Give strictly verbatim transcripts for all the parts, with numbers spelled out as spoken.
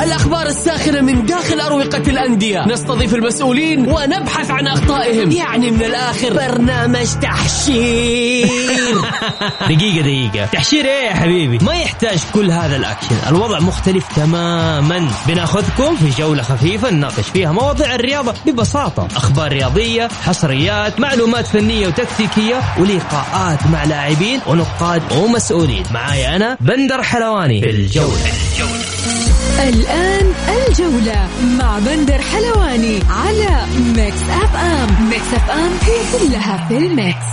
الأخبار الساخرة من داخل أروقة الأندية، نستضيف المسؤولين ونبحث عن أخطائهم، يعني من الآخر برنامج تحشير. دقيقة دقيقة، تحشير إيه يا حبيبي؟ ما يحتاج كل هذا الأكشن، الوضع مختلف تماما. بناخذكم في جولة خفيفة نناقش فيها مواضيع الرياضة ببساطة، أخبار رياضية، حصريات، معلومات فنية وتكتيكية، ولقاءات مع لاعبين ونقاد ومسؤولين. معايا أنا بندر حلواني في الجولة. الآن الجولة مع بندر حلواني على ميكس اف ام. ميكس اف ام هي كلها في الميكس.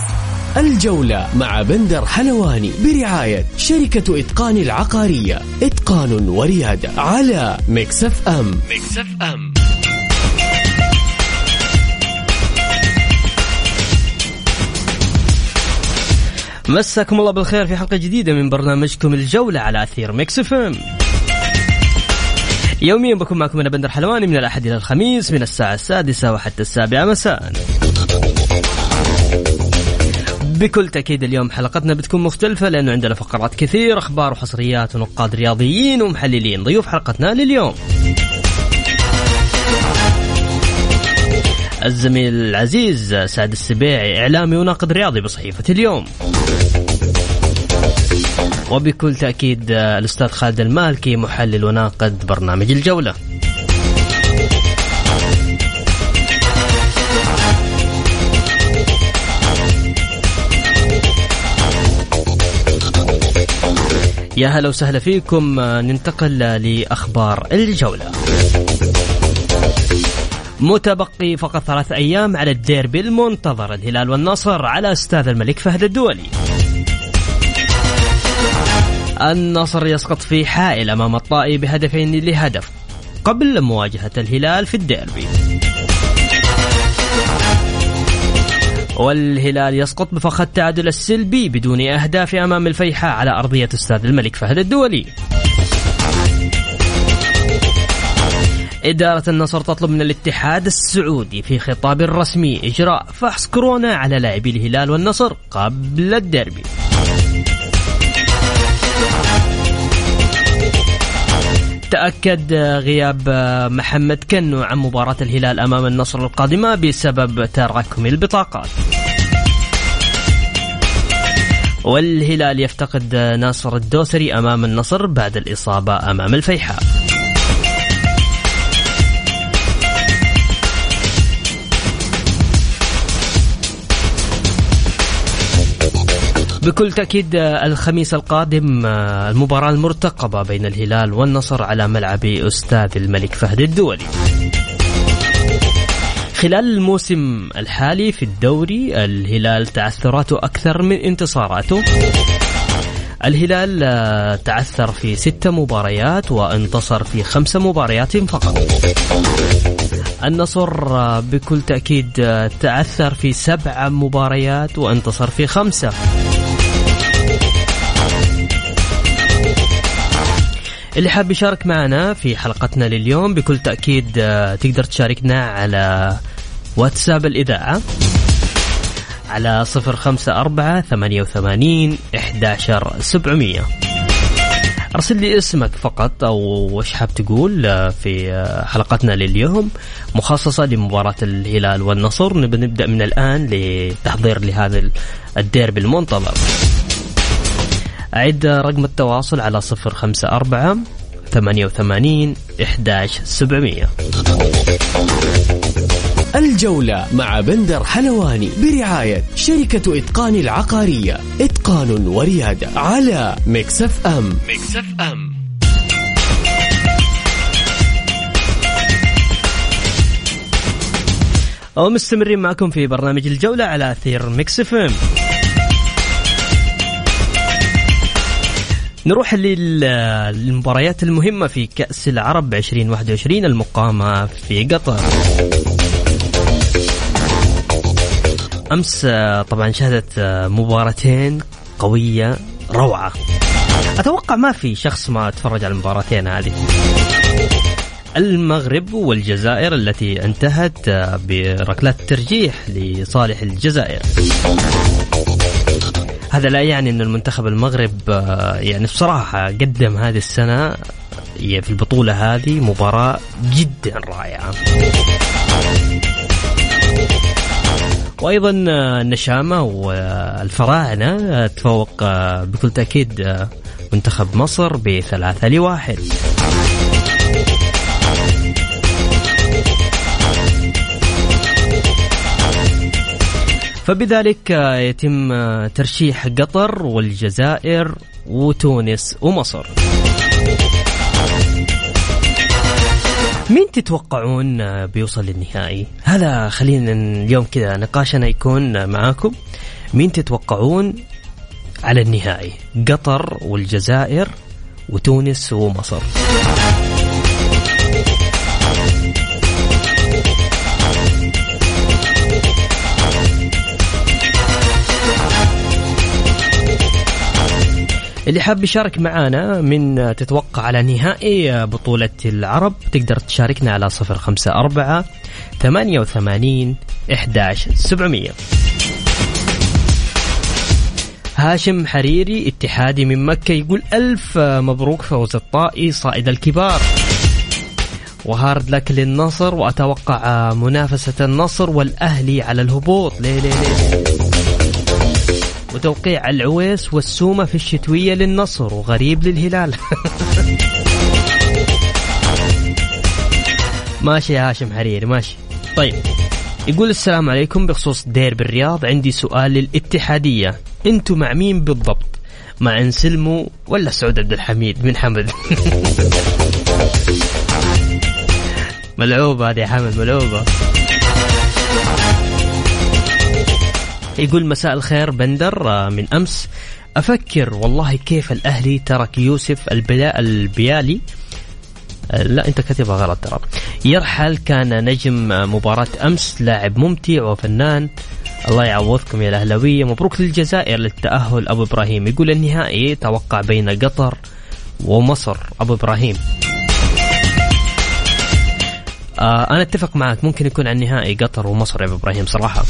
الجولة مع بندر حلواني برعاية شركة اتقان العقارية، اتقان وريادة، على ميكس اف ام. ميكس اف ام. مساكم الله بالخير في حلقة جديدة من برنامجكم الجولة على أثير ميكس اف ام. يوميا بكون معكم أنا بندر حلواني من الأحد إلى الخميس من الساعة السادسة وحتى السابعة مساءً. بكل تأكيد اليوم حلقتنا بتكون مختلفة لأنه عندنا فقرات كثير، أخبار وحصريات ونقاد رياضيين ومحللين. ضيوف حلقتنا لليوم الزميل العزيز سعد السبيعي، إعلامي وناقد رياضي بصحيفة اليوم. وبكل تأكيد الأستاذ خالد المالكي، محلل وناقد برنامج الجولة. يا هلا وسهلا فيكم. ننتقل لأخبار الجولة. متبقي فقط ثلاث أيام على الديربي المنتظر، الهلال والنصر على استاد الملك فهد الدولي. النصر يسقط في حائل أمام الطائي بهدفين لهدف قبل مواجهة الهلال في الديربي، والهلال يسقط بفخ التعادل السلبي بدون أهداف أمام الفيحاء على أرضية استاد الملك فهد الدولي. إدارة النصر تطلب من الاتحاد السعودي في خطاب رسمي إجراء فحص كورونا على لاعبي الهلال والنصر قبل الديربي. تأكد غياب محمد كنو عن مباراة الهلال أمام النصر القادمة بسبب تراكم البطاقات. والهلال يفتقد ناصر الدوسري أمام النصر بعد الإصابة أمام الفيحاء. بكل تأكيد الخميس القادم المباراة المرتقبة بين الهلال والنصر على ملعب أستاذ الملك فهد الدولي. خلال الموسم الحالي في الدوري، الهلال تعثراته أكثر من انتصاراته. الهلال تعثر في ستة مباريات وانتصر في خمسة مباريات فقط. النصر بكل تأكيد تعثر في سبعة مباريات وانتصر في خمسة. اللي حاب يشارك معنا في حلقتنا لليوم بكل تأكيد تقدر تشاركنا على واتساب الإذاعة على صفر خمسة أربعة ثمانية وثمانين إحدى عشر سبعمية. أرسل لي اسمك فقط أو وش حاب تقول في حلقتنا لليوم مخصصة لمباراة الهلال والنصر. نبدأ من الآن لتحضير لهذا الديربي المنتظر. أعد رقم التواصل على صفر خمسة أربعة ثمانية وثمانين إحدى عشر سبعمية. الجولة مع بندر حلواني برعاية شركة اتقان العقارية، اتقان وريادة، على ميكس اف ام. ميكس اف ام. ومستمرين معكم في برنامج الجولة على أثير ميكس اف ام. نروح للمباريات المهمة في كأس العرب عشرين واحد وعشرين المقامة في قطر. أمس طبعا شهدت مباراتين قوية روعة، أتوقع ما في شخص ما اتفرج على المباراتين هذه. المغرب والجزائر التي انتهت بركلات ترجيح لصالح الجزائر. هذا لا يعني أن المنتخب المغرب يعني بصراحة قدم هذه السنة في البطولة هذه مباراة جدا رائعة. وأيضا النشامة والفراعنة تفوق بكل تأكيد منتخب مصر بثلاثة لواحد. فبذلك يتم ترشيح قطر والجزائر وتونس ومصر. مين تتوقعون بيوصل للنهائي؟ هذا خلينا اليوم كذا نقاشنا يكون معاكم. مين تتوقعون على النهائي؟ قطر والجزائر وتونس ومصر. اللي حاب يشارك معنا من تتوقع على نهائي بطولة العرب تقدر تشاركنا على صفر خمسة أربعة ثمانية وثمانين إحدى عشر سبعمية. هاشم حريري اتحادي من مكة يقول ألف مبروك فوز الطائي صائد الكبار وهارد لك للنصر، وأتوقع منافسة النصر والأهلي على الهبوط. ليه ليه ليه وتوقيع العويس والسومة في الشتوية للنصر وغريب للهلال. ماشي يا هاشم حريري ماشي. طيب يقول السلام عليكم، بخصوص ديربي الرياض عندي سؤال للاتحادية، انتوا مع مين بالضبط؟ مع انسلمو ولا سعود عبد الحميد بن حمد؟ ملعوبة هذه يا حمد ملعوبة. يقول مساء الخير بندر، من أمس أفكر والله كيف الأهلي ترك يوسف البلاء البيالي، لا أنت كاتبها غلط ترى، يرحل، كان نجم مباراة أمس، لاعب ممتع وفنان، الله يعوضكم يا الأهلاوية. مبروك للجزائر للتأهل أبو إبراهيم. يقول النهائي توقع بين قطر ومصر أبو إبراهيم. آه أنا اتفق معك، ممكن يكون عن النهائي قطر ومصر أبو إبراهيم صراحة.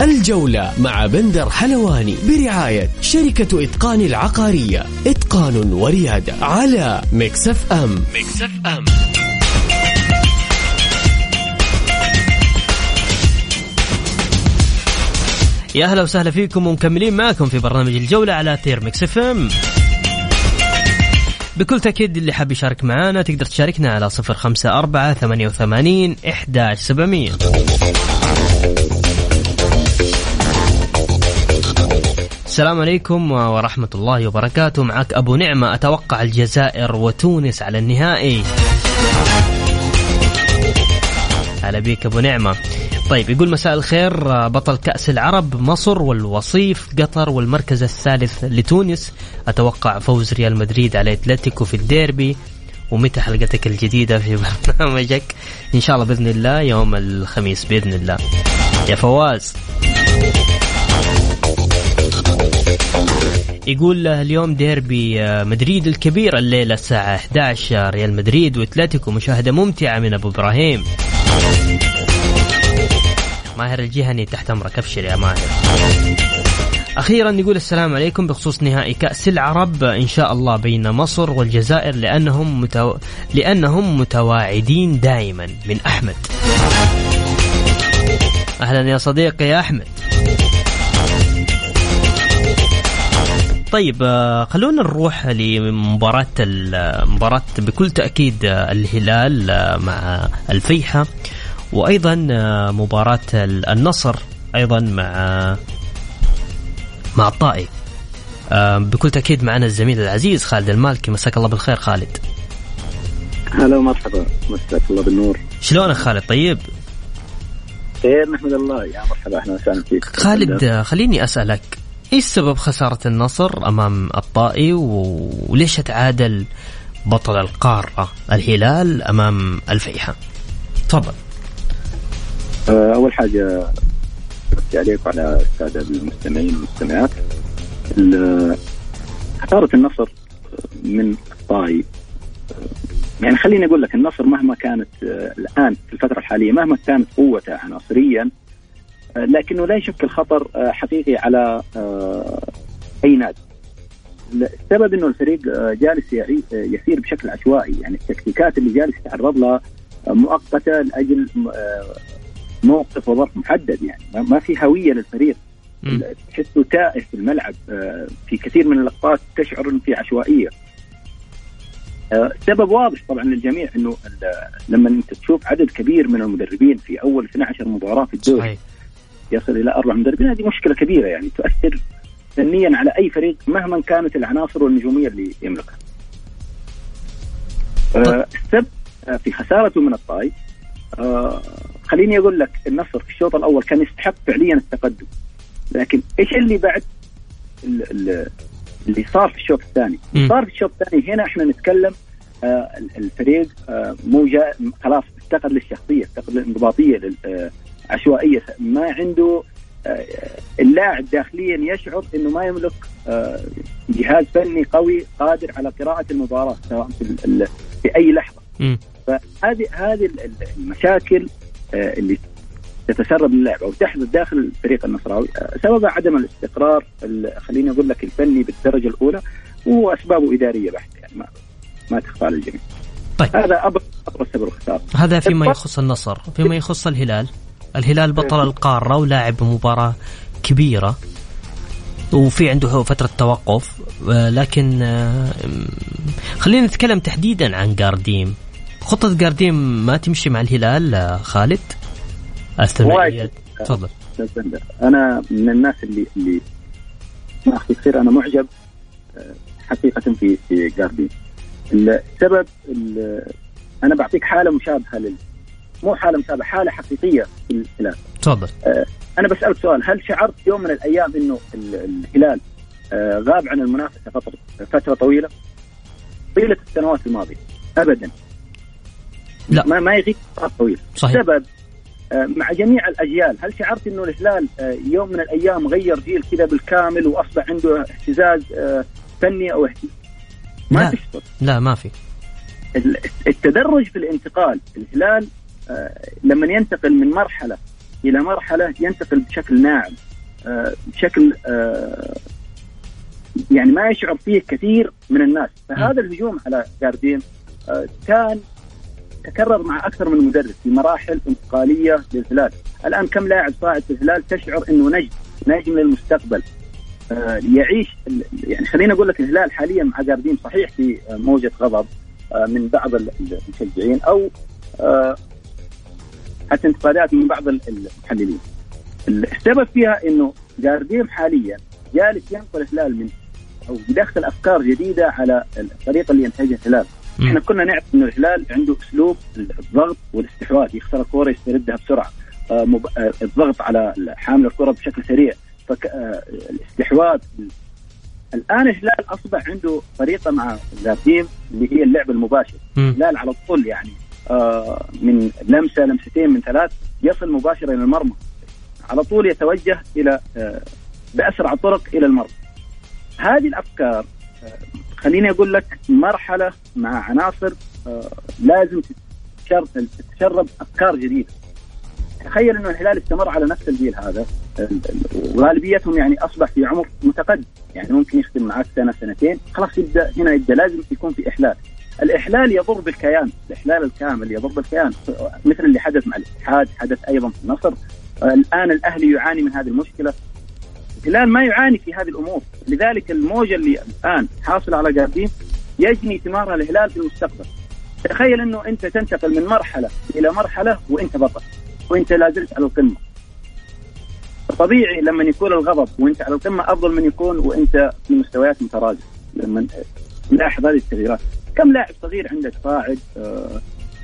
الجولة مع بندر حلواني برعاية شركة اتقان العقارية، اتقان وريادة، على ميكس اف ام. ميكس اف ام. يا اهلا وسهلا فيكم ومكملين معكم في برنامج الجولة على أثير ميكس اف ام. بكل تأكيد اللي حاب يشارك معانا تقدر تشاركنا على صفر خمسة أربعة ثمانية وثمانين إحدى عشر سبعمية. السلام عليكم ورحمة الله وبركاته، معك أبو نعمة، أتوقع الجزائر وتونس على النهائي. هلا بيك أبو نعمة. طيب يقول مساء الخير، بطل كأس العرب مصر والوصيف قطر والمركز الثالث لتونس، أتوقع فوز ريال مدريد على أتلتيكو في الديربي. ومتى حلقتك الجديدة في برنامجك؟ إن شاء الله بإذن الله يوم الخميس بإذن الله يا فواز. يقول اليوم ديربي مدريد الكبير الليلة الساعة إحدى عشر، ريال مدريد وأتلتيكو، مشاهدة ممتعة من أبو إبراهيم. ماهر الجهني تحت أمرك، أبشر يا ماهر. أخيرا يقول السلام عليكم، بخصوص نهائي كأس العرب إن شاء الله بين مصر والجزائر لأنهم متو... لأنهم متواعدين دائما. من أحمد. أهلا يا صديقي يا أحمد. طيب خلونا نروح لمباراة المباراة بكل تأكيد الهلال مع الفيحاء، وأيضا مباراة النصر أيضا مع مع الطائي. بكل تأكيد معنا الزميل العزيز خالد المالكي، مساك الله بالخير خالد. هلا ومرحبا، مساك الله بالنور. شلونك خالد؟ طيب خير نحمد الله. يا مرحبا، احنا وسهلا فيك خالد. خليني أسألك، ايش سبب خسارة النصر امام الطائي، وليش تعادل بطل القارة الهلال امام الفيحاء؟ تفضل. اول حاجة ارجع عليكم وعلى السادة المستمعين والمستمعات، خسارة النصر من الطائي يعني خليني أقول لك النصر مهما كانت الآن في الفترة الحالية مهما كانت قوته عناصريا لكنه لا يشكل خطر حقيقي على أي نادي. السبب أنه الفريق جالس يسير بشكل عشوائي، يعني التكتيكات اللي جالس يتعرض لها مؤقتة لأجل موقف وظرف محدد، يعني ما في هوية للفريق، تحسه تائه في الملعب، في كثير من اللقطات تشعر أنه في عشوائية. السبب واضح طبعا للجميع، أنه لما أنت تشوف عدد كبير من المدربين في أول اثنتي عشرة مباراة في الدوري يصل إلى أربع مدربين، هذه مشكلة كبيرة يعني تؤثر فنيا على أي فريق مهما كانت العناصر والنجومية اللي يملكها. السبب في خسارته من الطائي، خليني أقول لك النصر في الشوط الأول كان يستحق فعليا التقدم، لكن إيش اللي بعد اللي صار في الشوط الثاني؟ صار في الشوط الثاني هنا إحنا نتكلم الفريق مو خلاص استقل للشخصية، استقل للانضباطية للعشوائية، ما عنده اللاعب داخليا يشعر أنه ما يملك جهاز فني قوي قادر على قراءة المباراة سواء في أي لحظة. فهذه هذه المشاكل اللي تتسرب للعب أو تحدث داخل الفريق النصراوي سبب عدم الاستقرار خليني أقول لك الفني بالدرجة الأولى، وأسبابه إدارية بحت يعني ما ما تخفى على الجميع. طيب. هذا أبرز سبب الخسارة. هذا فيما يخص النصر. فيما يخص الهلال، الهلال بطل القارة ولاعب مباراة كبيرة وفي عنده فترة توقف، لكن خلينا نتكلم تحديدا عن جارديم. خطة جارديم ما تمشي مع الهلال خالد. الثنائيات تفضل. أنا من الناس اللي اللي ما أخفي كثير أنا معجب حقيقة في في جارديم. السبب أنا بعطيك حالة مشابهة لل مو حالة مشابهة، حالة حقيقية في الهلال. تفضل. أنا بسألك سؤال، هل شعرت يوم من الأيام إنه الهلال غاب عن المنافسة فترة فترة طويلة طيلة السنوات الماضية؟ أبدا. لا. ما ما يغيب فترة طويلة. السبب مع جميع الأجيال، هل شعرت إنه الهلال يوم من الأيام غير جيل كذا بالكامل وأصبح عنده اهتزاز فني أو اهتزاز؟ ما تشعر. لا ما في. التدرج في الانتقال، الهلال لما ينتقل من مرحلة إلى مرحلة ينتقل بشكل ناعم، بشكل يعني ما يشعر فيه كثير من الناس. فهذا الهجوم على جارديم كان تكرر مع أكثر من مدرب في مراحل انتقالية للهلال. الآن كم لاعب صاعد في الهلال تشعر إنه نجم نجم للمستقبل يعيش، يعني خلينا أقول لك الهلال حاليا مع جارديم صحيح في موجة غضب من بعض المشجعين أو حتى انتقادات من بعض المحللين. السبب فيها إنه جارديم حاليا جالس ينقل الهلال من أو يدخل أفكار جديدة على الطريقة اللي ينتهجها الهلال. إحنا كنا نعرف إنه الهلال عنده أسلوب الضغط والاستحواذ، يخسر الكرة يستردها بسرعة، آه مب... آه الضغط على حامل الكرة بشكل سريع، فك... آه الاستحواذ. الآن الهلال أصبح عنده طريقة مع جارديم اللي هي اللعب المباشر. الهلال على طول يعني آه من لمسة لمستين من ثلاث يصل مباشرة إلى المرمى، على طول يتوجه إلى آه بأسرع الطرق إلى المرمى. هذه الأفكار آه خليني أقول لك مرحلة مع عناصر آه لازم تتشرب أفكار جديدة. تخيل أنه الهلال استمر على نفس الجيل هذا وغالبيتهم يعني أصبح في عمر متقدم، يعني ممكن يخدم معك سنة سنتين خلاص يبدأ هنا يبدأ لازم يكون في إحلال. الإحلال يضر بالكيان، الإحلال الكامل يضر بالكيان، مثل اللي حدث مع الاتحاد حدث أيضا في النصر. آه الآن الأهلي يعاني من هذه المشكلة، الهلال ما يعاني في هذه الأمور، لذلك الموجة اللي الآن حاصل على جارديم يجني ثمارها الهلال في المستقبل. تخيل أنه أنت تنتقل من مرحلة إلى مرحلة وأنت بطل وأنت لازلت على القمة. طبيعي لما يكون الغضب وأنت على القمة أفضل من يكون وأنت في مستويات متراجعة. لما نلاحظ هذه التغييرات كم لاعب صغير عندك صاعد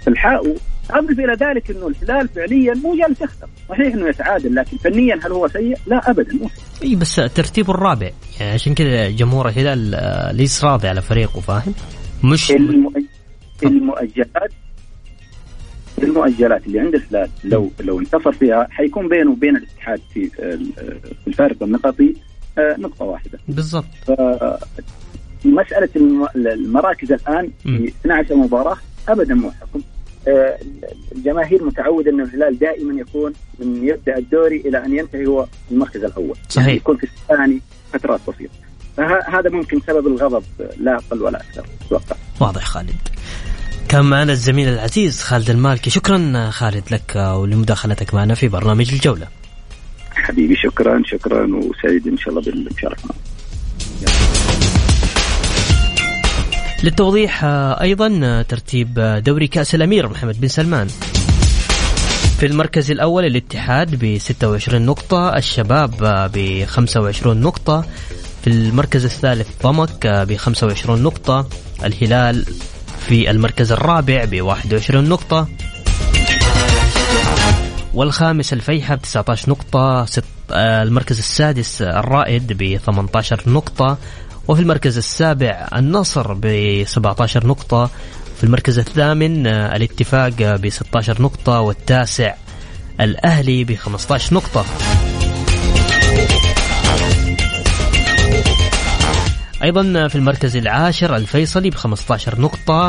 في الحاء. أضف إلى ذلك أنه الهلال فعليا مو جالس يخسر، صحيح أنه يتعادل لكن فنيا هل هو سيء؟ لا أبدا مو سيء. إيه بس ترتيبه الرابع، يعني عشان كذا جمهور الهلال ليس راضي على فريقه، فاهم؟ مش المؤج... المؤجلات المؤجلات اللي عند الهلال لو لو انتصر فيها حيكون بينه وبين الاتحاد في الفارق النقطي نقطة واحدة بالضبط. ف... مسألة المراكز الآن في اثنتي عشرة مباراة ابدا مو حكم. الجماهير متعودة أن الهلال دائما يكون من يبدأ الدوري إلى أن ينتهي هو المركز الأول، صحيح، يعني يكون في الثاني فترات بسيطة، فهذا ممكن سبب الغضب لا أقل ولا أكثر. أتوقع واضح. خالد كان معنا الزميل العزيز خالد المالكي، شكرا خالد لك ولمداخلتك معنا في برنامج الجولة. حبيبي شكرا شكرا وسعيد إن شاء الله بالمشاركة. للتوضيح أيضا ترتيب دوري كأس الأمير محمد بن سلمان، في المركز الأول الاتحاد ب ستة وعشرين نقطة، الشباب ب خمسة وعشرين نقطة، في المركز الثالث ضمك ب خمسة وعشرين نقطة، الهلال في المركز الرابع ب واحد وعشرين نقطة، والخامس الفيحاء ب تسعة عشر نقطة، المركز السادس الرائد ب ثمانية عشر نقطة، وفي المركز السابع النصر ب سبعة عشر نقطة، في المركز الثامن الاتفاق ب ستة عشر نقطة، والتاسع الأهلي ب خمسة عشر نقطة. أيضا في المركز العاشر الفيصلي ب خمسة عشر نقطة،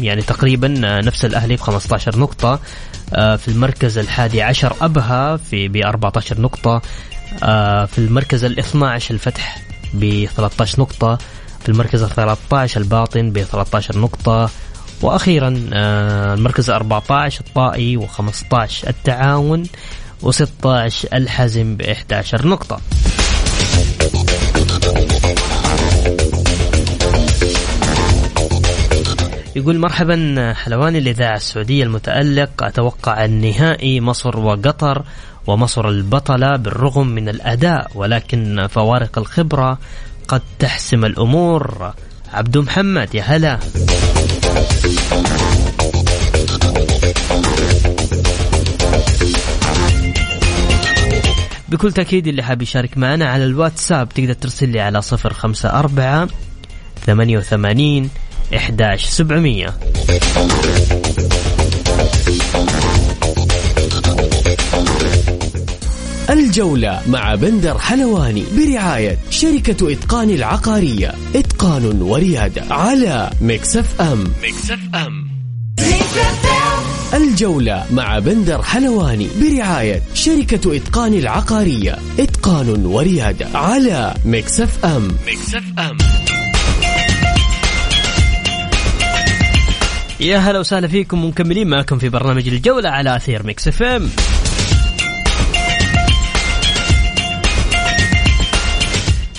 يعني تقريبا نفس الأهلي ب خمسة عشر نقطة، في المركز الحادي عشر أبها في ب أربعة عشر نقطة، في المركز الاثنى عشر الفتح ب ثلاثة عشر نقطة، في المركز الثالث عشر الباطن ب ثلاثة عشر نقطة، وأخيرا المركز الأربعة عشر الطائي، وخمسة عشر التعاون، وستة عشر الحزم ب إحدى عشرة نقطة. يقول مرحبا حلواني الإذاعة السعودية المتألق، أتوقع النهائي مصر وقطر، ومصر البطلة بالرغم من الأداء ولكن فوارق الخبرة قد تحسم الأمور. عبد محمد يا هلا. بكل تأكيد اللي حاب يشارك معنا على الواتساب تقدر ترسل لي على صفر خمسة أربعة ثمانية وثمانين إحدى عشر سبعمية. الجولة مع بندر حلواني برعاية شركة اتقان العقارية، اتقان وريادة، على ميكس اف ام. ميكس اف ام. الجولة مع بندر حلواني برعاية شركة اتقان العقارية، اتقان وريادة، على ميكس اف ام. ميكس اف ام. يا هلا وسهلا فيكم ومكملين معكم في برنامج الجولة على أثير ميكس اف ام.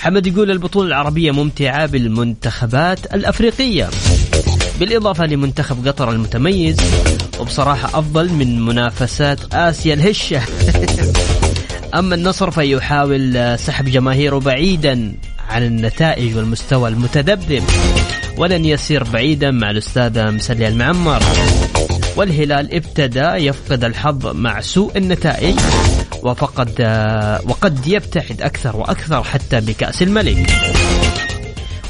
حمد يقول البطولة العربية ممتعة بالمنتخبات الأفريقية بالإضافة لمنتخب قطر المتميز، وبصراحة أفضل من منافسات آسيا الهشة. أما النصر فيحاول سحب جماهيره بعيدا عن النتائج والمستوى المتذبذب، ولن يسير بعيدا مع الأستاذ مسلي المعمر. والهلال ابتدى يفقد الحظ مع سوء النتائج وفقد وقد يبتعد أكثر وأكثر حتى بكأس الملك.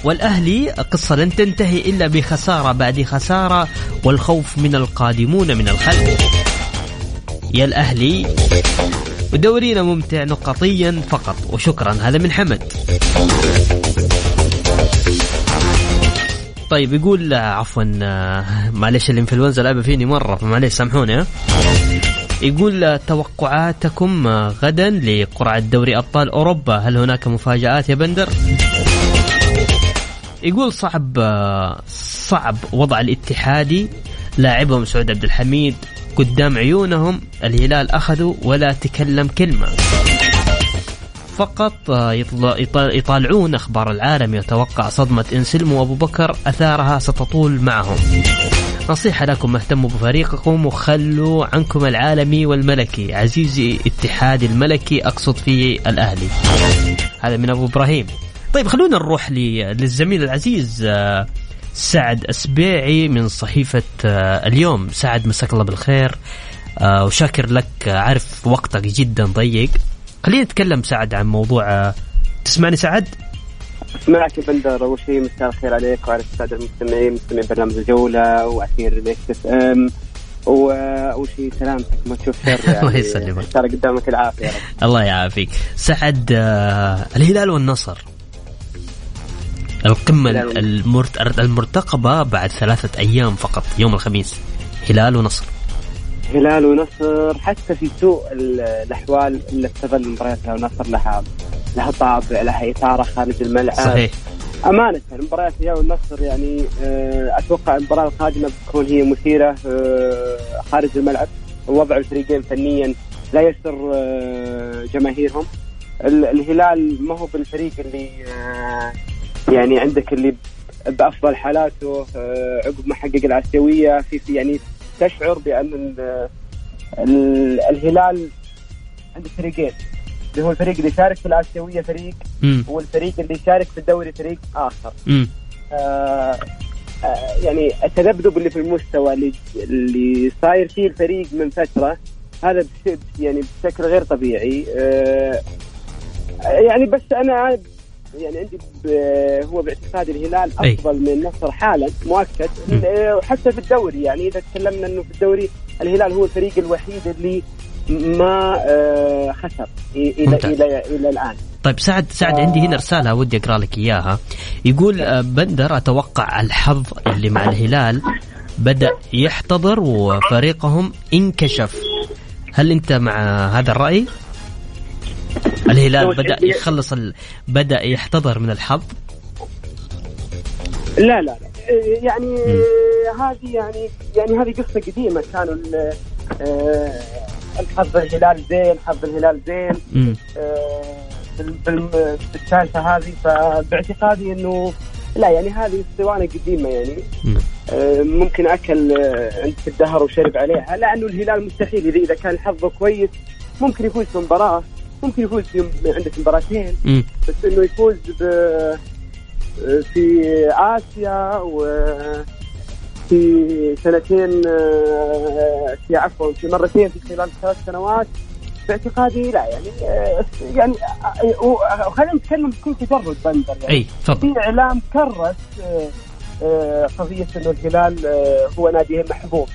والأهلي قصة لن تنتهي إلا بخسارة بعد خسارة والخوف من القادمون من الخلف. يا الأهلي، ودورينا ممتع نقطيا فقط، وشكرا. هذا من حمد. طيب يقول عفوا معليش الانفلونزا لعبه فيني مره، معليش سامحوني. يقول توقعاتكم غدا لقرعه دوري ابطال اوروبا، هل هناك مفاجآت يا بندر؟ يقول صعب صعب وضع الاتحادي، لاعبهم سعود عبد الحميد قدام عيونهم، الهلال اخذوا ولا تكلم كلمه، فقط يطالعون أخبار العالم. يتوقع صدمة إنسلم وأبو بكر أثارها ستطول معهم. نصيحة لكم، اهتموا بفريقكم وخلوا عنكم العالمي والملكي. عزيزي اتحاد الملكي، أقصد فيه الأهلي. هذا من أبو إبراهيم. طيب خلونا نروح للزميل العزيز سعد السبيعي من صحيفة اليوم. سعد مساك الله بالخير وشاكر لك، عارف وقتك جدا ضيق. خلينا نتكلم سعد عن موضوع. تسمعني سعد؟ اسمعك يا بندر. أول شيء مساء الخير عليك وعلى السادة المستمعين، مستمعين برنامج الجولة وأثير ميكس اف ام. وأول شيء سلامتك ما تشوف شر، يعني صار قدامك العافية يا رب. الله يعافيك سعد. الهلال والنصر القمة المرتقبة بعد ثلاثة أيام فقط يوم الخميس، هلال ونصر. هلال ونصر حتى في سوء الأحوال اللي استغل مبارياتها ونصر لها لها طابع، لها إثارة خارج الملعب. صحيح. أمانة المباريات هي والنصر يعني أتوقع المباراة القادمة بتكون هي مثيرة خارج الملعب، ووضع الفريقين فنيا لا يسر جماهيرهم. الهلال ما هو بالفريق اللي يعني عندك اللي بأفضل حالاته عقب ما حقق الآسيوية، في في يعني تشعر بأن الهلال عنده فريقين، اللي هو الفريق اللي شارك في الآسيوية فريق م. والفريق اللي شارك في الدوري فريق آخر. آه آه يعني التذبذب اللي في المستوى اللي اللي صاير فيه الفريق من فترة هذا بشد يعني بشكل غير طبيعي. آه يعني بس أنا يعني عندي هو باعتقاد الهلال أفضل من النصر حالا مؤكد، وحتى في الدوري يعني إذا تكلمنا إنه في الدوري الهلال هو الفريق الوحيد اللي ما خسر إلى إلى إلى الآن. طيب سعد سعد آه عندي هنا رسالة ودي أقرأ لك إياها. يقول بندر أتوقع الحظ اللي مع الهلال بدأ يحتضر وفريقهم انكشف، هل أنت مع هذا الرأي؟ الهلال بدأ يخلص ال... بدأ يحتضر من الحظ؟ لا لا, لا. يعني هذه يعني يعني هذه قصة قديمة، كانوا الحظ الهلال زين حظ الهلال زين في الثالثة هذه، فباعتقادي إنه لا يعني هذه اسطوانة قديمة يعني ممكن أكل عند الدهر وشرب عليها، لأنه الهلال مستحيل إذا كان حظه كويس ممكن يفوز في مباراة، ممكن يفوز عندك مباراتين، بس إنه يفوز في آسيا وفي سنتين في عفوا في مرتين في خلال ثلاث سنوات باعتقادي لا يعني يعني وخلينا نتكلم بكل تجرد بندر يعني في إعلام كرس قضية إنه الهلال هو ناديه المحبوب.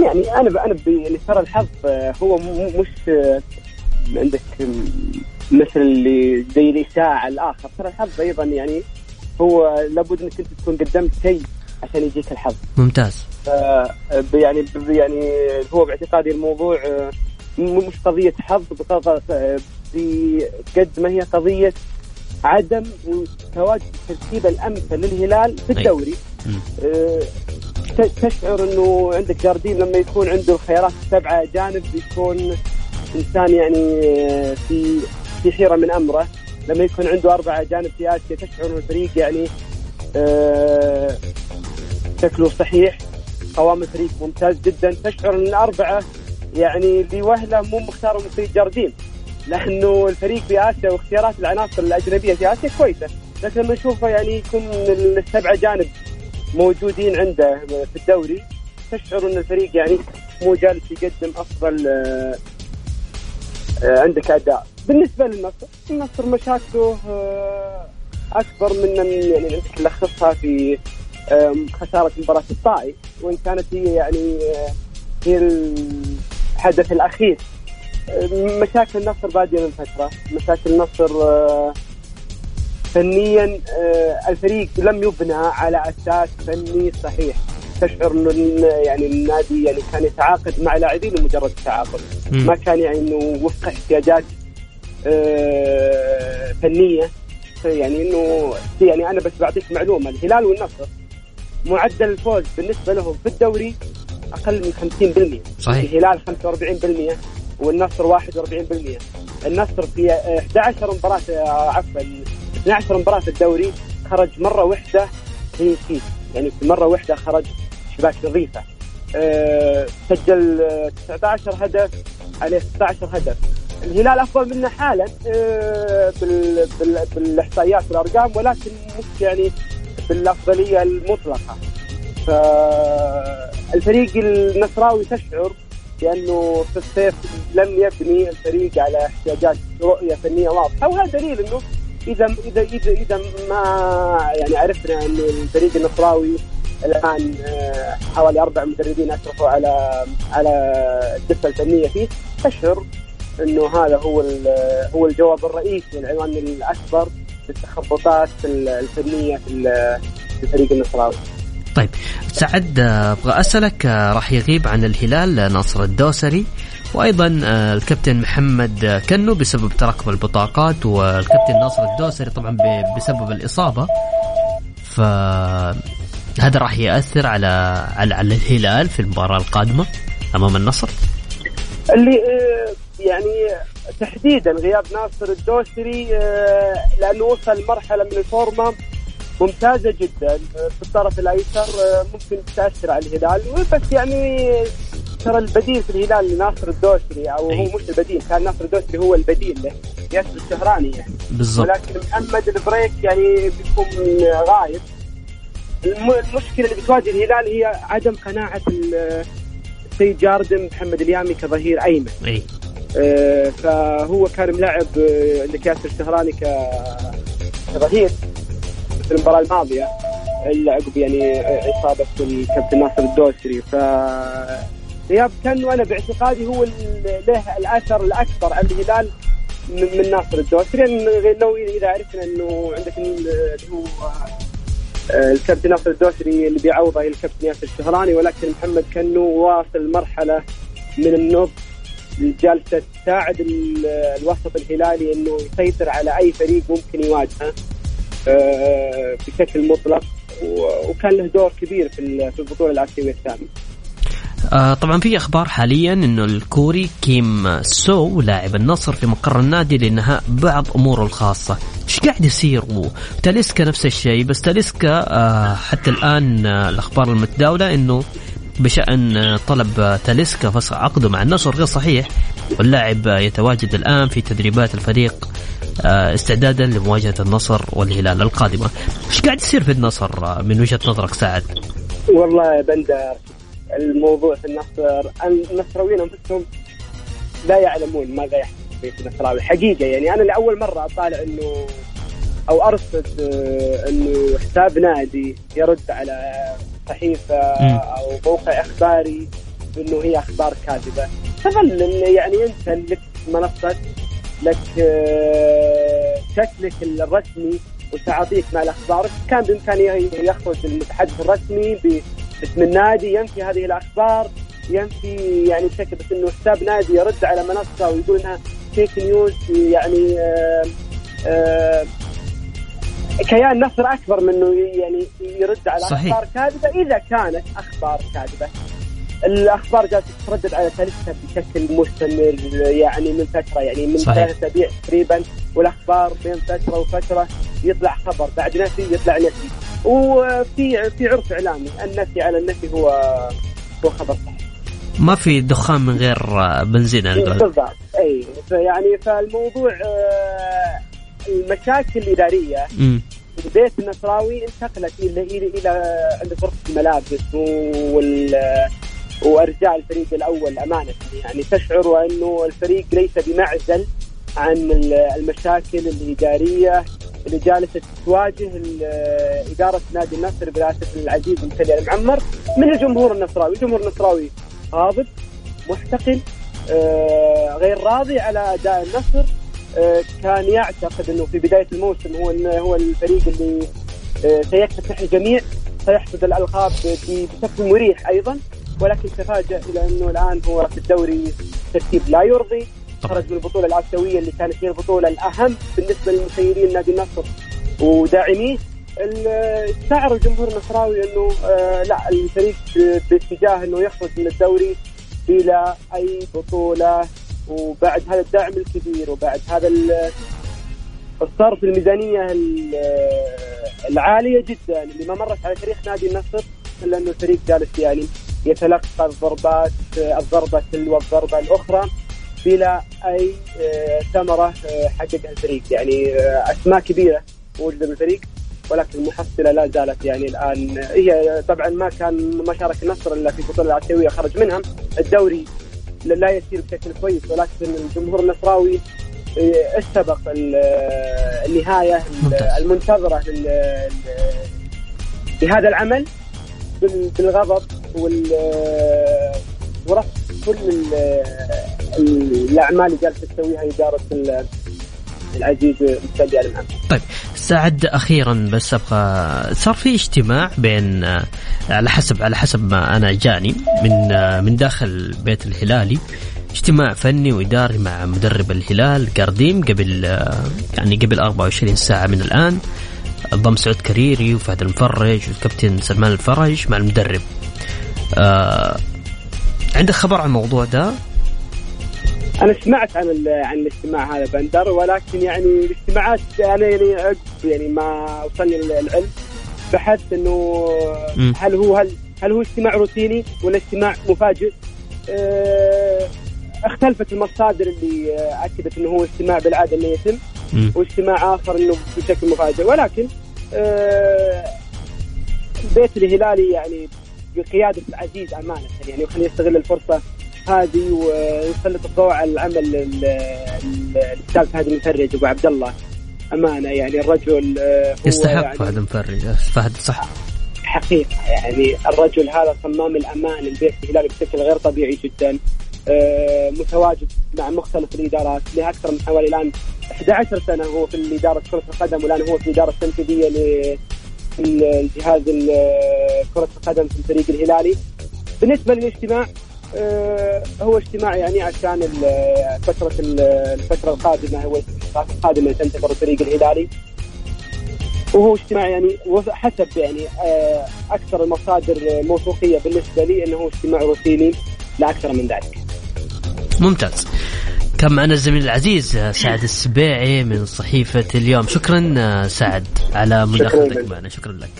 يعني أنا أنا اللي ترى الحظ هو مش عندك مثل اللي زي الإشاعة الآخر، ترى الحظ أيضا يعني هو لابد أنك أنت تكون قدمت شيء عشان يجيك الحظ. ممتاز. يعني يعني هو باعتقادي الموضوع مش قضية حظ بقد ما هي قضية عدم تواجد الترتيب الأمثل للهلال في الدوري. تشعر أنه عندك جارديم لما يكون عنده الخيارات السبعة جانب يكون إنسان يعني في في حيرة من أمره، لما يكون عنده أربعة جانب في آسيا تشعر الفريق يعني أه شكله صحيح، قوام الفريق ممتاز جدا، تشعر أن الأربعة يعني بوهلة مو مختارهم في جارديم، لأنه الفريق في آسيا واختيارات العناصر الأجنبية في آسيا كويسة، لكن لما نشوفه يعني يكون السبعة جانب موجودين عنده في الدوري تشعر أن الفريق يعني مو جالس يقدم أفضل أه عندك أداء. بالنسبة للنصر، النصر مشاكله أكبر من يعني عندك لخصها في خسارة مباراة الطائي، وإن كانت هي يعني هي الحدث الأخير. مشاكل النصر بادية من فترة، مشاكل النصر فنيا الفريق لم يبنى على أساس فني صحيح، تشعر إنه يعني النادي يعني كان يتعاقد مع لاعبين لمجرد التعاقد، ما كان يعني إنه وفق احتياجات آه فنية. يعني إنه يعني أنا بس بعطيك معلومة، الهلال والنصر معدل الفوز بالنسبة لهم في الدوري أقل من خمسين بالمئة. الهلال خمسة وأربعين بالمئة والنصر واحد وأربعين بالمئة. النصر في إحدى عشر مباراة عفوا اثنا عشر مباراة الدوري خرج مرة واحدة كلين شيت، يعني في مرة واحدة خرج شباك نظيفة. أه سجل تسعة عشر هدف عليه ستة عشر هدف. الهلال أفضل منا حالا أه بال بال بالإحصائيات والأرقام، ولكن مش يعني بالأفضلية المطلقة. فالفريق النصراوي تشعر لأنه في الصيف لم يبني الفريق على احتياجات رؤية فنية واضحة، وهذا دليل إنه إذا إذا إذا إذا ما يعني عرفنا أن الفريق النصراوي الآن حوالي أربع مدربين أشرفوا على على الدفة الفنية فيه، تشعر إنه هذا هو هو الجواب الرئيسي، العنوان الأكبر التخبطات الفنية في الفريق النصراوي. طيب سعد ابغى اسالك، راح يغيب عن الهلال ناصر الدوسري وايضا الكابتن محمد كنو بسبب تراكم البطاقات، والكابتن ناصر الدوسري طبعا بسبب الاصابه، فهذا راح ياثر على على, على الهلال في المباراه القادمه امام النصر. اللي يعني تحديدا غياب ناصر الدوسري لانه وصل مرحله من الفورمه ممتازة جدا في الطرف الأيسر، ممكن تأثر على الهلال. بس يعني ترى البديل في الهلال لناصر الدوسري، أو هو مش البديل، كان ناصر الدوسري هو البديل له، ياسر الشهراني يعني بالضبط. ولكن محمد البريك يعني بيكون غايب. المشكلة اللي بتواجه الهلال هي عدم قناعة السيد جارديم محمد اليامي كظهير أيمن. أي. آه فهو كان ملعب عندك ياسر الشهراني كظهير في المباراة الماضية اللي عقب يعني إصابة الكابتن ناصر الدوسري. فغياب كنو أنا باعتقادي هو له الأثر الأكثر على الهلال من ناصر الدوسري، يعني لو إذا عرفنا إنه عندك هو الكابتن ناصر الدوسري اللي بيعوضه الكابتن ياسر الشهراني، ولكن محمد كنو واصل مرحلة من النضج جالسة تساعد الوسط الهلالي إنه يسيطر على أي فريق ممكن يواجهه بشكل مطلق، وكان له دور كبير في البطولة الآسيوية الثانية. آه طبعا في أخبار حاليا إنه الكوري كيم سو لاعب النصر في مقر النادي لإنهاء بعض أموره الخاصة. إيش قاعد يصير؟ وتاليسكا نفس الشيء، بس تاليسكا آه حتى الآن آه الأخبار المتداولة إنه بشأن طلب تاليسكا فسخ عقده مع النصر غير صحيح، واللاعب يتواجد الآن في تدريبات الفريق استعدادا لمواجهة النصر والهلال القادمة. إيش قاعد يصير في النصر من وجهة نظرك سعد؟ والله يا بندر، الموضوع في النصر النصراويين أنفسهم لا يعلمون ماذا يحدث في النصراوي حقيقة. يعني أنا لأول مرة أطالع إنه أو أرصد إنه حساب نادي يرد على صحيفة أو موقع إخباري إنه هي أخبار كاذبة. تظل يعني أنت لك منصة، لك شكلك الرسمي وتعاطيك مع الأخبار، كان بإمكانه يخرج المتحدث الرسمي باسم النادي ينفي هذه الأخبار، ينفي يعني بشكل، بس إنه حساب نادي يرد على منصة ويقول إنها فيك نيوز. يعني آآ آآ كيان نصر أكبر منه يعني يرد على صحيح. أخبار كاذبة إذا كانت أخبار كاذبة. الأخبار جالسة تتردد على تاليسكا بشكل مستمر يعني من فترة، يعني من ثلاث أسابيع تقريبا، والأخبار بين فترة وفترة يطلع خبر بعد نفي يطلع نفي. وفي في عرف إعلامي النفي على النفي هو هو خبر صحيح، ما في دخان من غير بنزين. بالضبط. أي يعني فالموضوع المشاكل الإدارية م. بيت النصراوي انتقلت إلى إلى إلى غرفة الملابس وال وارجاع الفريق الاول امانه. يعني تشعر انه الفريق ليس بمعزل عن المشاكل الاداريه اللي جالسه تواجه اداره نادي النصر برئاسه العزيز بن سليم المعمر من الجمهور النصراوي. الجمهور النصراوي غاضب محتقن غير راضي على اداء النصر، كان يعتقد انه في بدايه الموسم هو هو الفريق اللي سيكتسح الجميع، سيحصد الالقاب بشكل مريح ايضا، ولكن تفاجأ إلى أنه الآن هو في الدوري ترتيب لا يرضي، خرج من البطولة الآسيوية اللي كانت هي البطولة الأهم بالنسبة للمسيرين نادي النصر وداعميه. شعر الجمهور النصراوي أنه آه لا الفريق باتجاه أنه يخرج من الدوري إلى أي بطولة، وبعد هذا الدعم الكبير وبعد هذا الصرف الميزانية العالية جدا اللي ما مرت على تاريخ نادي النصر، إلا أنه الفريق جالس يعني يتلقى الضربات الضربة والضربة الأخرى بلا أي ثمرة حققها الفريق. يعني أسماء كبيرة وجد الفريق، ولكن المحصلة لا زالت يعني الآن هي طبعا ما كان مشارك النصر إلا في البطولة الآسيوية خرج منها، الدوري لا يسير بشكل كويس، ولكن الجمهور النصراوي استبق النهاية المنتظرة لهذا العمل بالغضب ورفض كل الأعمال اللي جالسة تسويها إدارة العزيز السبيعي المعمر. طيب سعد أخيرا بس أبغى صار في اجتماع بين على حسب على حسب ما أنا جاني من من داخل بيت الهلالي اجتماع فني وإداري مع مدرب الهلال جارديم قبل يعني قبل أربعة وعشرين ساعة من الآن. انضم سعود كريري وفهد المفرج والكابتن سلمان الفرج مع المدرب. آه عندك خبر عن الموضوع ده؟ أنا سمعت عن عن الاجتماع هذا بندر، ولكن يعني الاجتماعات أنا يعني يعني ما وصلني العلم، بحثت إنه هل هو هل هل هو اجتماع روتيني ولا اجتماع مفاجئ. اه اختلفت المصادر اللي أكدت إنه هو اجتماع بالعادة اللي يتم، واجتماع آخر إنه بشكل مفاجئ. ولكن اه البيت الهلالي يعني بقيادة العزيز أمانة يعني خليه يستغل الفرصة هذه ويسلط الضوء على العمل الاستاذ فهد المفرج ابو عبد الله. امانه يعني الرجل يستحق يعني فهد المفرج فهد صح حقيقه، يعني الرجل هذا صمام الامان البيت الهلالي بشكل غير طبيعي جدا، متواجد مع مختلف الادارات له اكثر من حوالي الان إحدى عشرة سنة هو في الاداره كره القدم، والان هو في الاداره التنفيذيه لجهاز كره القدم في الفريق الهلالي. بالنسبه للاجتماع هو اجتماع يعني عشان الفترة الفترة القادمة هو الفترة القادمة تنتظر الفريق الهلالي، وهو اجتماع يعني حسب يعني أكثر المصادر موثوقية بالنسبة لي أنه اجتماع روتيني لا أكثر من ذلك. ممتاز. كان معنا الزميل العزيز سعد السبيعي من صحيفة اليوم. شكرا سعد على مداخلتك معنا، شكرا لك.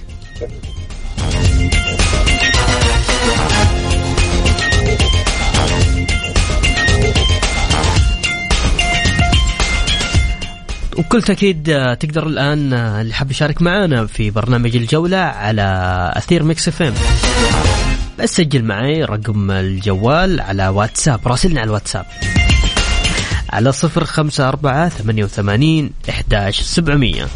وكل تأكيد تقدر الآن اللي حاب يشارك معنا في برنامج الجولة على أثير ميكس اف ام، بس سجل معي رقم الجوال على واتساب، راسلنا على الواتساب على صفر خمسة أربعة ثمانية وثمانين إحدى عشر سبعمية.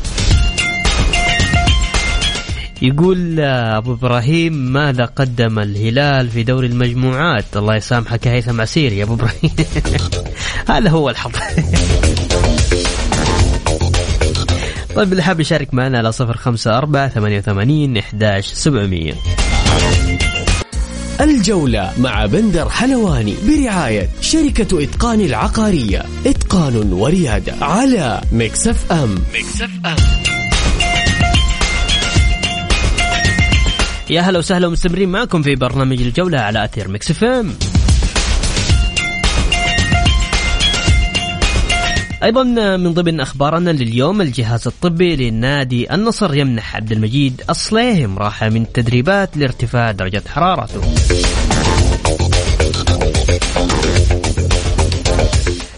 يقول أبو إبراهيم ماذا قدم الهلال في دوري المجموعات؟ الله يسامحك هيثم عسيري يا أبو إبراهيم هذا هو الحظ طيب اللي حاب يشارك معنا على صفر خمسة أربعة ثمانية وثمانين إحدى عشر سبعمية. الجولة مع بندر حلواني برعاية شركة اتقان العقارية، اتقان وريادة، على ميكس اف ام. ميكس اف ام. يا هلا وسهلا، ومستمرين معكم في برنامج الجولة على أثير ميكس اف ام. أيضا من ضمن أخبارنا لليوم، الجهاز الطبي للنادي النصر يمنح عبد المجيد اصليهم راحة من التدريبات لارتفاع درجة حرارته.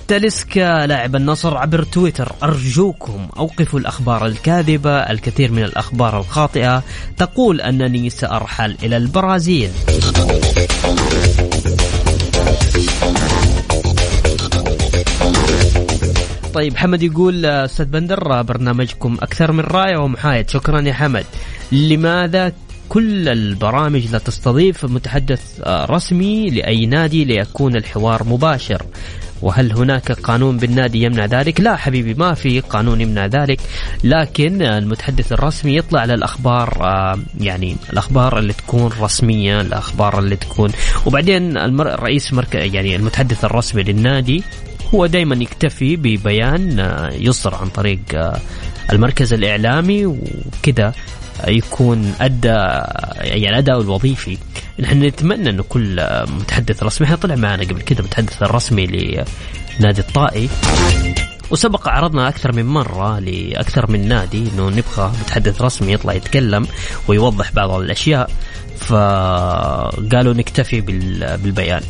تاليسكا لاعب النصر عبر تويتر: أرجوكم أوقفوا الأخبار الكاذبة، الكثير من الأخبار الخاطئة تقول أنني سأرحل إلى البرازيل. طيب حمد يقول: أستاذ بندر برنامجكم أكثر من رائع ومحايد. شكرا يا حمد. لماذا كل البرامج لا تستضيف متحدث رسمي لأي نادي ليكون الحوار مباشر؟ وهل هناك قانون بالنادي يمنع ذلك؟ لا حبيبي، ما في قانون يمنع ذلك، لكن المتحدث الرسمي يطلع على الأخبار، يعني الأخبار اللي تكون رسمية، الأخبار اللي تكون. وبعدين الرئيس مركز يعني المتحدث الرسمي للنادي هو دايما يكتفي ببيان يصدر عن طريق المركز الإعلامي، وكذا يكون أدى يعني أداء الوظيفي. نحن نتمنى أنه كل متحدث رسمي، احنا طلع معنا قبل كده متحدث الرسمي لنادي الطائي، وسبق عرضنا أكثر من مرة لأكثر من نادي أنه نبغى متحدث رسمي يطلع يتكلم ويوضح بعض الأشياء، فقالوا نكتفي بالبيان.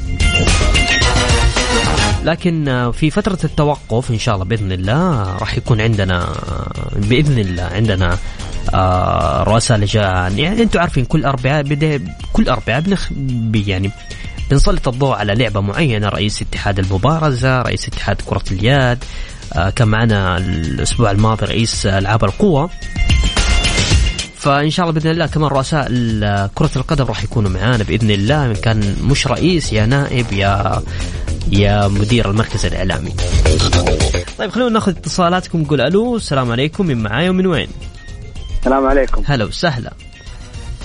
لكن في فترة التوقف إن شاء الله بإذن الله راح يكون عندنا بإذن الله عندنا رسالة جان، يعني أنتوا عارفين كل أربعاء بدأ كل أربعاء بنخ يعني بنسلط الضوء على لعبة معينة. رئيس اتحاد المبارزة، رئيس اتحاد كرة اليد، كان معنا الأسبوع الماضي رئيس ألعاب القوة، فإن شاء الله بإذن الله كمان رؤساء كرة القدم راح يكونوا معانا بإذن الله، إن كان مش رئيس يا نائب يا يا مدير المركز الإعلامي. طيب خلونا ناخذ اتصالاتكم. نقول الو السلام عليكم، من معايا ومن وين؟ السلام عليكم. هلا وسهلا،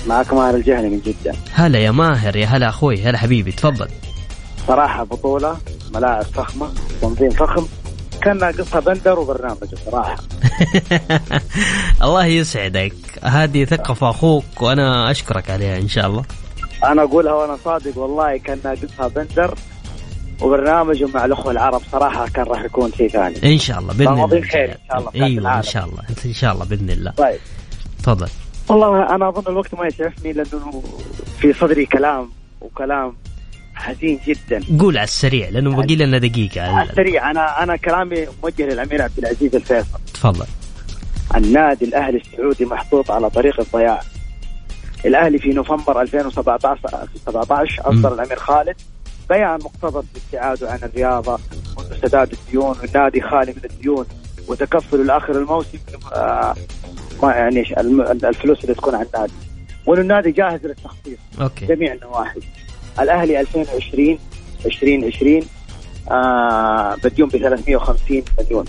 معك ماهر الجهني من جدة. هلا يا ماهر، يا هلا اخوي، هلا حبيبي، تفضل. صراحة بطولة، ملاعب فخمة، تنظيم فخم، كان ناقصها بندر وبرنامجه صراحة. الله يسعدك، هذه ثقة أخوك وأنا أشكرك عليها إن شاء الله. أنا أقولها وأنا صادق والله، كان ناقصها بندر وبرنامجه مع الأخوة العرب صراحة، كان راح يكون شيء ثاني إن شاء الله بإذن الله. إن شاء الله أيوة إن شاء الله إن شاء الله بإذن الله. طيب تفضل. والله أنا أظن الوقت ما يسعفني لأنه في صدري كلام وكلام حزين جدا. قول على السريع لأنه بقي لنا دقيقة. على السريع، أنا أنا كلامي موجه للأمير عبد العزيز الفيصل. تفضل. النادي الأهلي السعودي محطوط على طريق الضياع. الأهلي في نوفمبر ألفين وسبعطعش أصدر الأمير خالد بيان مقتضب بابتعاده عن الرياضة منذ سداد الديون، والنادي خالي من الديون وتكفل الآخر الموسم ما يعنيش الفلوس اللي تكون على النادي، والنادي جاهز للتخطيط جميع النواحي. الأهلي ألفين وعشرين ألفين وعشرين آه بديون ب ثلاثمية وخمسين مليون.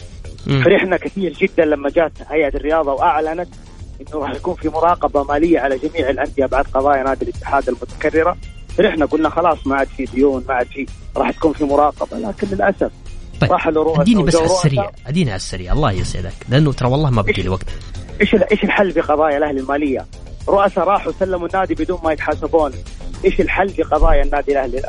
فرحنا كثير جدا لما جات هيئة الرياضة وأعلنت إنه راح يكون في مراقبة مالية على جميع الأندية بعد قضايا نادي الاتحاد المتكررة. فرحنا قلنا خلاص ما عاد في ديون، ما عاد في، راح تكون في مراقبة، لكن للأسف راح لروح. أديني بس على السريع، أديني على السريع الله يسعدك لأنه ترى والله ما بقي لي وقت. إيش إيش الحل بقضايا الأهلي المالية؟ رؤساء راحوا سلموا النادي بدون ما يتحاسبون. إيش الحل في قضايا النادي الأهلي؟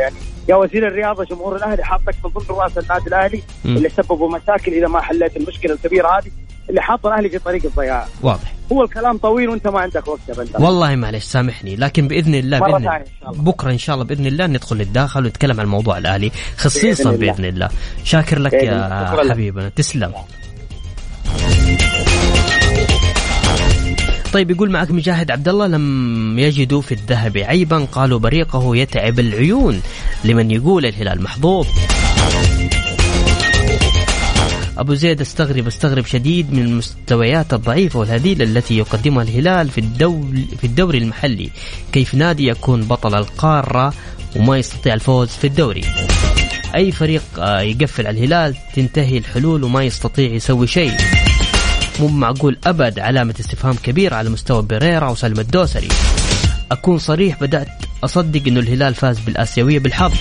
يعني يا وزير الرياضة، جمهور الأهلي حاطك من ضمن رؤساء النادي الأهلي م. اللي سببوا مشاكل إذا ما حليت المشكلة الكبيرة هذه اللي حاطوا الأهلي في طريق الضياع. واضح هو الكلام طويل وأنت ما عندك وقت يا بندر. والله معلش سامحني، لكن بإذن الله، مرة بإذن إن شاء الله. بكرة إن شاء الله بإذن الله ندخل للداخل ونتكلم عن موضوع الأهلي خصيصا بإذن, بإذن الله. الله شاكر لك يا حبيبنا، تسلم. طيب يقول معك مجاهد عبد الله، لم يجدوا في الذهب عيبا قالوا بريقه يتعب العيون لمن يقول الهلال محظوظ. أبو زيد استغرب استغرب شديد من المستويات الضعيفة والهزيلة التي يقدمها الهلال في الدول في الدوري المحلي، كيف نادي يكون بطل القارة وما يستطيع الفوز في الدوري؟ أي فريق يقفل على الهلال تنتهي الحلول وما يستطيع يسوي شيء، مو معقول أبد. علامة استفهام كبيرة على مستوى بيريرا وسلمى الدوسري. أكون صريح، بدأت أصدق إنه الهلال فاز بالآسيوية بالحظ،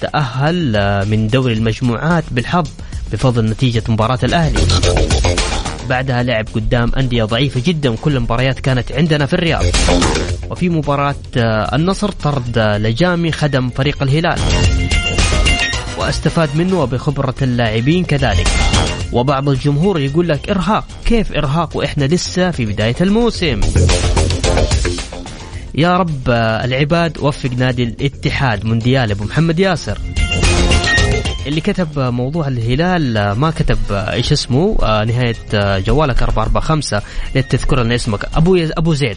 تأهل من دوري المجموعات بالحظ بفضل نتيجة مباراة الأهلي، بعدها لعب قدام أندية ضعيفة جدا، كل المباريات كانت عندنا في الرياض، وفي مباراة النصر طرد لجامي خدم فريق الهلال واستفاد منه وبخبرة اللاعبين كذلك. وبعض الجمهور يقول لك إرهاق، كيف إرهاق وإحنا لسه في بداية الموسم؟ يا رب العباد وفق نادي الاتحاد مونديال أبو محمد ياسر. اللي كتب موضوع الهلال ما كتب إيش اسمه، نهاية جوالك أربعة أربعة خمسة لتذكر أن اسمك أبو أبو زيد.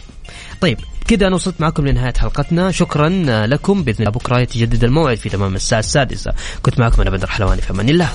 طيب كده أنا وصلت معكم لنهاية حلقتنا، شكرا لكم، بإذن الله بكرة يتجدد الموعد في تمام الساعة السادسة. كنت معكم أنا بندر حلواني، في أمان الله.